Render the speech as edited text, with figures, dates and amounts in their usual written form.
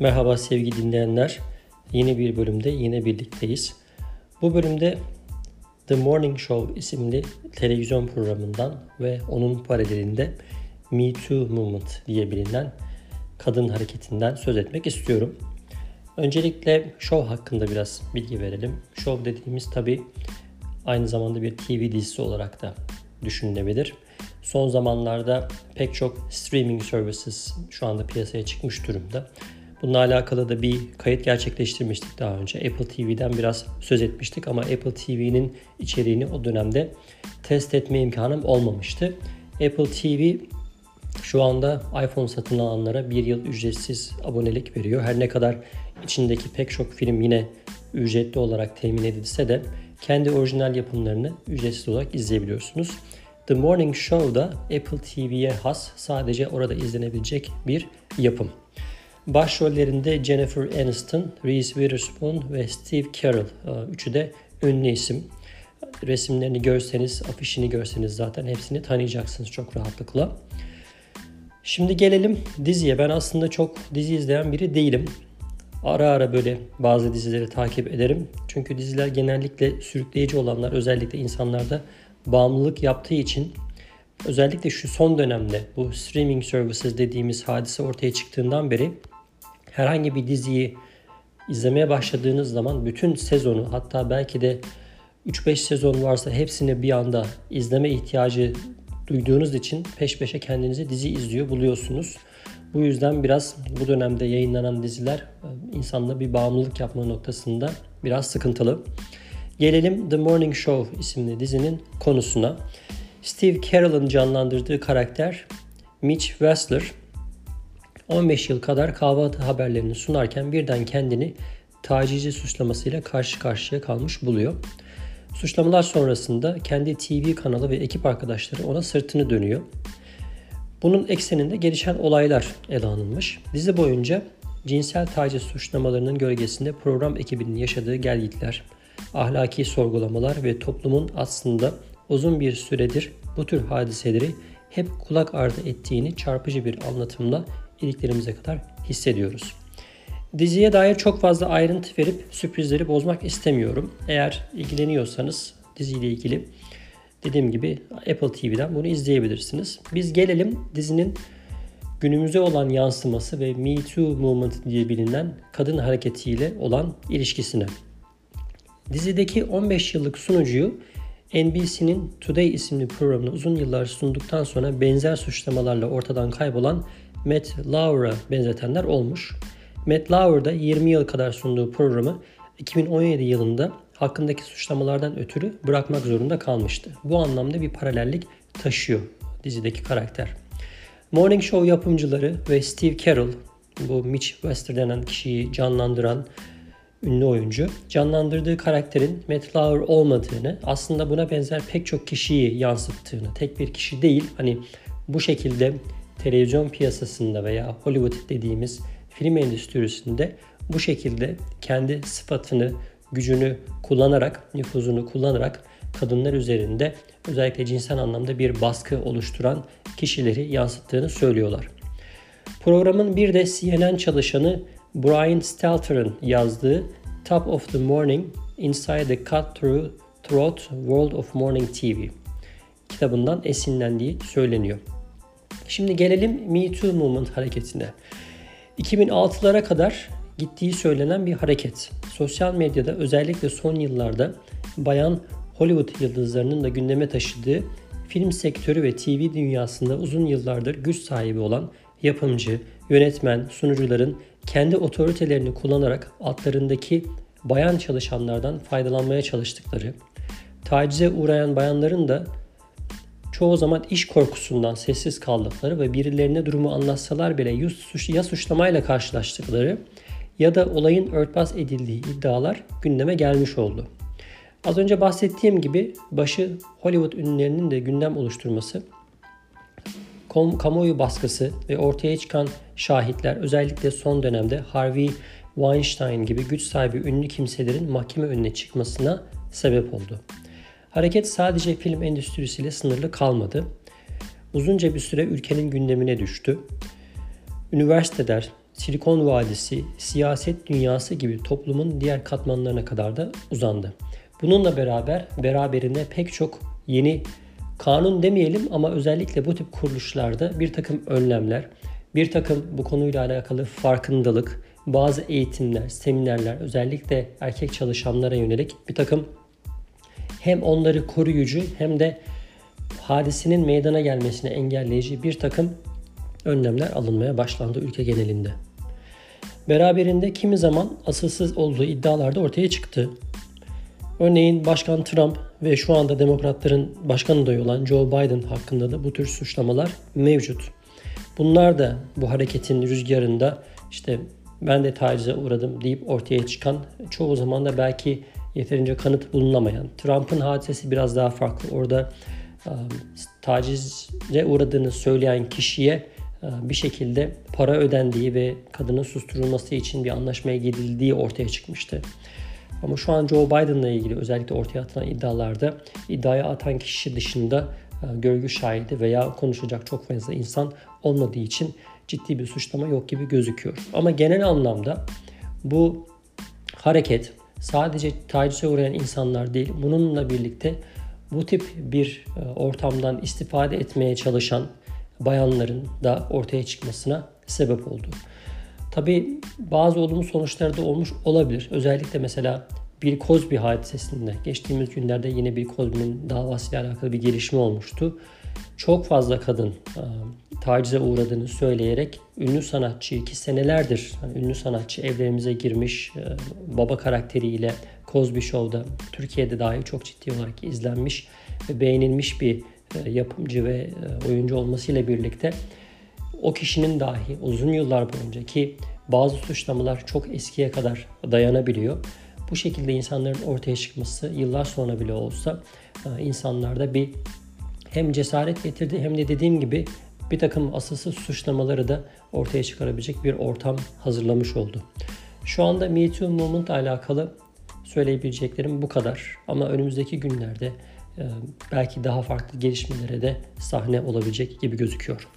Merhaba sevgili dinleyenler. Yeni bir bölümde yine birlikteyiz. Bu bölümde The Morning Show isimli televizyon programından ve onun paralelinde Me Too Movement diye bilinen kadın hareketinden söz etmek istiyorum. Öncelikle show hakkında biraz bilgi verelim. Show dediğimiz tabii aynı zamanda bir TV dizisi olarak da düşünülebilir. Son zamanlarda pek çok streaming services şu anda piyasaya çıkmış durumda. Bununla alakalı da bir kayıt gerçekleştirmiştik daha önce. Apple TV'den biraz söz etmiştik ama Apple TV'nin içeriğini o dönemde test etme imkanım olmamıştı. Apple TV şu anda iPhone satın alanlara bir yıl ücretsiz abonelik veriyor. Her ne kadar içindeki pek çok film yine ücretli olarak temin edilse de kendi orijinal yapımlarını ücretsiz olarak izleyebiliyorsunuz. The Morning Show da Apple TV'ye has, sadece orada izlenebilecek bir yapım. Başrollerinde Jennifer Aniston, Reese Witherspoon ve Steve Carell. Üçü de ünlü isim. Resimlerini görseniz, afişini görseniz zaten hepsini tanıyacaksınız çok rahatlıkla. Şimdi gelelim diziye. Ben aslında çok dizi izleyen biri değilim. Ara ara böyle bazı dizileri takip ederim. Çünkü diziler genellikle sürükleyici olanlar, özellikle insanlarda bağımlılık yaptığı için, özellikle şu son dönemde bu streaming services dediğimiz hadise ortaya çıktığından beri herhangi bir diziyi izlemeye başladığınız zaman bütün sezonu, hatta belki de 3-5 sezon varsa hepsini bir anda izleme ihtiyacı duyduğunuz için peş peşe kendinizi dizi izliyor buluyorsunuz. Bu yüzden biraz bu dönemde yayınlanan diziler insanla bir bağımlılık yapma noktasında biraz sıkıntılı. Gelelim The Morning Show isimli dizinin konusuna. Steve Carell'ın canlandırdığı karakter Mitch Webster 15 yıl kadar kahvaltı haberlerini sunarken birden kendini tacizci suçlamasıyla karşı karşıya kalmış buluyor. Suçlamalar sonrasında kendi TV kanalı ve ekip arkadaşları ona sırtını dönüyor. Bunun ekseninde gelişen olaylar ele alınmış. Dizi boyunca cinsel taciz suçlamalarının gölgesinde program ekibinin yaşadığı gelgitler, ahlaki sorgulamalar ve toplumun aslında uzun bir süredir bu tür hadiseleri hep kulak ardı ettiğini çarpıcı bir anlatımla iliklerimize kadar hissediyoruz. Diziye dair çok fazla ayrıntı verip sürprizleri bozmak istemiyorum. Eğer ilgileniyorsanız diziyle ilgili dediğim gibi Apple TV'den bunu izleyebilirsiniz. Biz gelelim dizinin günümüze olan yansıması ve Me Too Movement diye bilinen kadın hareketiyle olan ilişkisine. Dizideki 15 yıllık sunucuyu NBC'nin Today isimli programını uzun yıllar sunduktan sonra benzer suçlamalarla ortadan kaybolan Matt Lauer'a benzetenler olmuş. Matt Lauer da 20 yıl kadar sunduğu programı 2017 yılında hakkındaki suçlamalardan ötürü bırakmak zorunda kalmıştı. Bu anlamda bir paralellik taşıyor dizideki karakter. Morning Show yapımcıları ve Steve Carell, bu Mitch Webster denen kişiyi canlandıran ünlü oyuncu, canlandırdığı karakterin Matt Lauer olmadığını, aslında buna benzer pek çok kişiyi yansıttığını, tek bir kişi değil, hani bu şekilde televizyon piyasasında veya Hollywood dediğimiz film endüstrisinde bu şekilde kendi sıfatını, gücünü kullanarak, nüfuzunu kullanarak kadınlar üzerinde özellikle cinsel anlamda bir baskı oluşturan kişileri yansıttığını söylüyorlar. Programın bir de CNN çalışanı Brian Stelter'ın yazdığı Top of the Morning Inside the Cutthroat World of Morning TV kitabından esinlendiği söyleniyor. Şimdi gelelim Me Too Movement hareketine. 2006'lara kadar gittiği söylenen bir hareket. Sosyal medyada özellikle son yıllarda bayan Hollywood yıldızlarının da gündeme taşıdığı, film sektörü ve TV dünyasında uzun yıllardır güç sahibi olan yapımcı, yönetmen, sunucuların kendi otoritelerini kullanarak altlarındaki bayan çalışanlardan faydalanmaya çalıştıkları, tacize uğrayan bayanların da çoğu zaman iş korkusundan sessiz kaldıkları ve birilerine durumu anlatsalar bile ya suçlamayla karşılaştıkları ya da olayın örtbas edildiği iddialar gündeme gelmiş oldu. Az önce bahsettiğim gibi başı Hollywood ünlülerinin de gündem oluşturması, kamuoyu baskısı ve ortaya çıkan şahitler, özellikle son dönemde Harvey Weinstein gibi güç sahibi ünlü kimselerin mahkeme önüne çıkmasına sebep oldu. Hareket sadece film endüstrisiyle sınırlı kalmadı. Uzunca bir süre ülkenin gündemine düştü. Üniversiteler, Silikon Vadisi, siyaset dünyası gibi toplumun diğer katmanlarına kadar da uzandı. Bununla beraberinde pek çok yeni kanun demeyelim ama özellikle bu tip kuruluşlarda bir takım önlemler, bir takım bu konuyla alakalı farkındalık, bazı eğitimler, seminerler, özellikle erkek çalışanlara yönelik bir takım hem onları koruyucu hem de hadisenin meydana gelmesini engelleyici bir takım önlemler alınmaya başlandı ülke genelinde. Beraberinde kimi zaman asılsız olduğu iddialar da ortaya çıktı. Örneğin Başkan Trump ve şu anda Demokratların başkan adayı olan Joe Biden hakkında da bu tür suçlamalar mevcut. Bunlar da bu hareketin rüzgarında işte ben de tacize uğradım deyip ortaya çıkan, çoğu zaman da belki yeterince kanıt bulunamayan. Trump'ın hadisesi biraz daha farklı. Orada tacize uğradığını söyleyen kişiye bir şekilde para ödendiği ve kadının susturulması için bir anlaşmaya gidildiği ortaya çıkmıştı. Ama şu an Joe Biden'la ilgili özellikle ortaya atılan iddialarda iddiaya atan kişi dışında görgü şahidi veya konuşacak çok fazla insan olmadığı için ciddi bir suçlama yok gibi gözüküyor. Ama genel anlamda bu hareket sadece tacize uğrayan insanlar değil, bununla birlikte bu tip bir ortamdan istifade etmeye çalışan bayanların da ortaya çıkmasına sebep oldu. Tabii bazı olumlu sonuçları da olmuş olabilir. Özellikle mesela Bill Cosby hadisesinde geçtiğimiz günlerde yine Bill Cosby'nin davasıyla alakalı bir gelişme olmuştu. Çok fazla kadın tacize uğradığını söyleyerek ünlü sanatçıyı ki senelerdir yani ünlü sanatçı evlerimize girmiş baba karakteriyle Cosby Show'da Türkiye'de dahi çok ciddi olarak izlenmiş ve beğenilmiş bir yapımcı ve oyuncu olmasıyla birlikte o kişinin dahi uzun yıllar boyunca ki bazı suçlamalar çok eskiye kadar dayanabiliyor. Bu şekilde insanların ortaya çıkması yıllar sonra bile olsa insanlarda bir hem cesaret getirdi hem de dediğim gibi bir takım asılsız suçlamaları da ortaya çıkarabilecek bir ortam hazırlamış oldu. Şu anda Me Too Movement ile alakalı söyleyebileceklerim bu kadar. Ama önümüzdeki günlerde belki daha farklı gelişmelere de sahne olabilecek gibi gözüküyor.